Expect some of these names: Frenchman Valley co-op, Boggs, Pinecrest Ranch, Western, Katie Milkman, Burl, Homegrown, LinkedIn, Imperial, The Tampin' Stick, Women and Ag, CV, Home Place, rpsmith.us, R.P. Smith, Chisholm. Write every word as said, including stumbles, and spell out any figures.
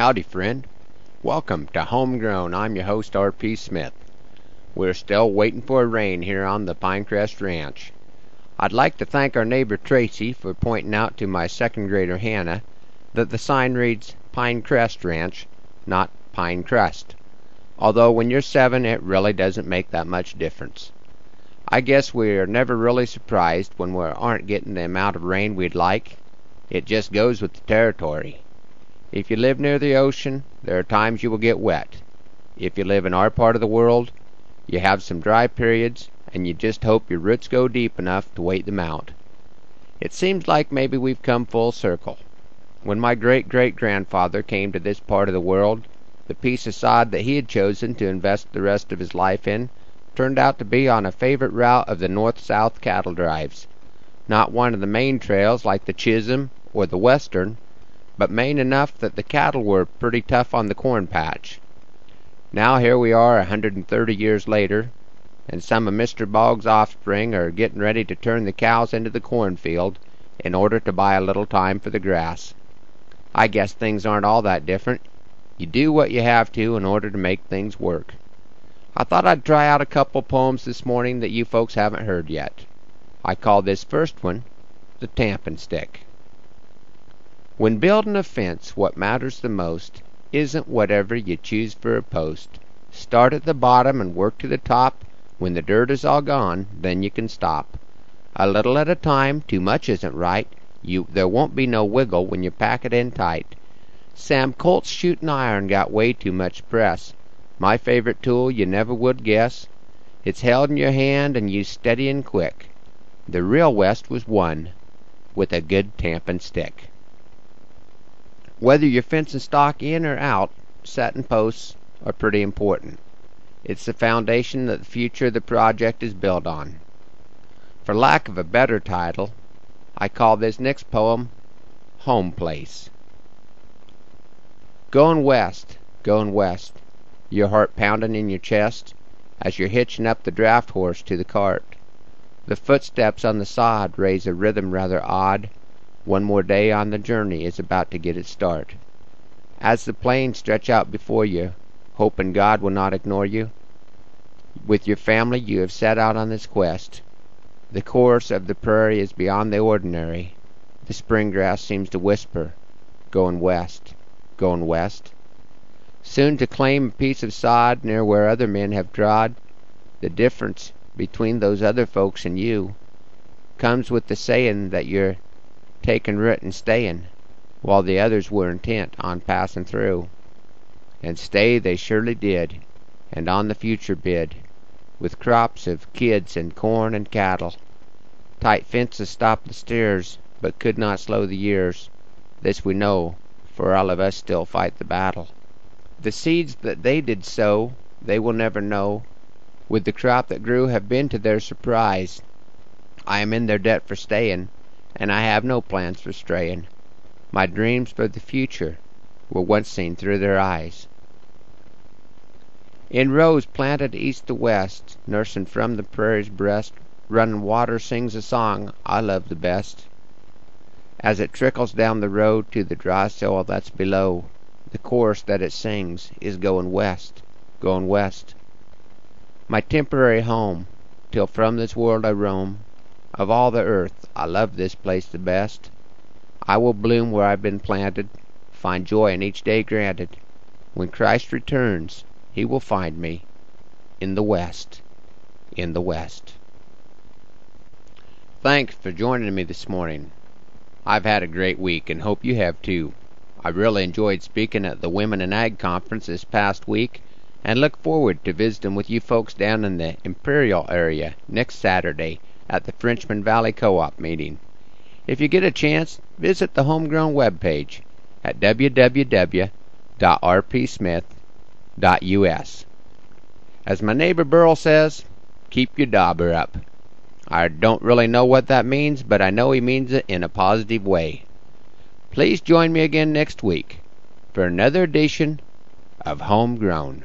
Howdy, friend. Welcome to Homegrown. I'm your host, R P Smith. We're still waiting for a rain here on the Pinecrest Ranch. I'd like to thank our neighbor Tracy for pointing out to my second grader Hannah that the sign reads Pinecrest Ranch, not Pinecrest. Although when you're seven, it really doesn't make that much difference. I guess we are never really surprised when we aren't getting the amount of rain we'd like. It just goes with the territory. If you live near the ocean, there are times you will get wet. If you live in our part of the world, you have some dry periods, and you just hope your roots go deep enough to wait them out. It seems like maybe we've come full circle. When my great-great-grandfather came to this part of the world, the piece of sod that he had chosen to invest the rest of his life in turned out to be on a favorite route of the north-south cattle drives. Not one of the main trails like the Chisholm or the Western, but main enough that the cattle were pretty tough on the corn patch. Now here we are a hundred and thirty years later, and some of Mister Boggs' offspring are getting ready to turn the cows into the cornfield in order to buy a little time for the grass. I guess things aren't all that different. You do what you have to in order to make things work. I thought I'd try out a couple poems this morning that you folks haven't heard yet. I call this first one The Tampin' Stick. When building a fence, what matters the most isn't whatever you choose for a post. Start at the bottom and work to the top. When the dirt is all gone, then you can stop. A little at a time, too much isn't right. You, there won't be no wiggle when you pack it in tight. Sam Colt's shooting iron got way too much press. My favorite tool, you never would guess. It's held in your hand and used steady and quick. The real West was won with a good tampin' stick. Whether you're fencing stock in or out, setting posts are pretty important. It's the foundation that the future of the project is built on. For lack of a better title, I call this next poem Home Place. Going west, going west, your heart pounding in your chest as you're hitching up the draft horse to the cart. The footsteps on the sod raise a rhythm rather odd. One more day on the journey is about to get its start. As the plains stretch out before you, hoping God will not ignore you, with your family you have set out on this quest. The course of the prairie is beyond the ordinary. The spring grass seems to whisper, going west, going west. Soon to claim a piece of sod near where other men have trod, the difference between those other folks and you comes with the saying that you're taking root and staying, while the others were intent on passing through. And stay they surely did, and on the future bid, with crops of kids and corn and cattle. Tight fences stopped the steers, but could not slow the years. This we know, for all of us still fight the battle. The seeds that they did sow, they will never know. With the crop that grew have been to their surprise. I am in their debt for staying, and I have no plans for straying. My dreams for the future were once seen through their eyes. In rows planted east to west, nursing from the prairie's breast, running water sings a song I love the best. As it trickles down the road to the dry soil that's below, the chorus that it sings is going west, going west. My temporary home, till from this world I roam. Of all the earth, I love this place the best. I will bloom where I've been planted, find joy in each day granted. When Christ returns, he will find me in the West, in the West. Thanks for joining me this morning. I've had a great week and hope you have too. I really enjoyed speaking at the Women and Ag conference this past week and look forward to visiting with you folks down in the Imperial area next Saturday at the Frenchman Valley co-op meeting. If you get a chance, visit the Homegrown webpage at w w w dot r p smith dot u s. As my neighbor Burl says, keep your dauber up. I don't really know what that means, but I know he means it in a positive way. Please join me again next week for another edition of Homegrown.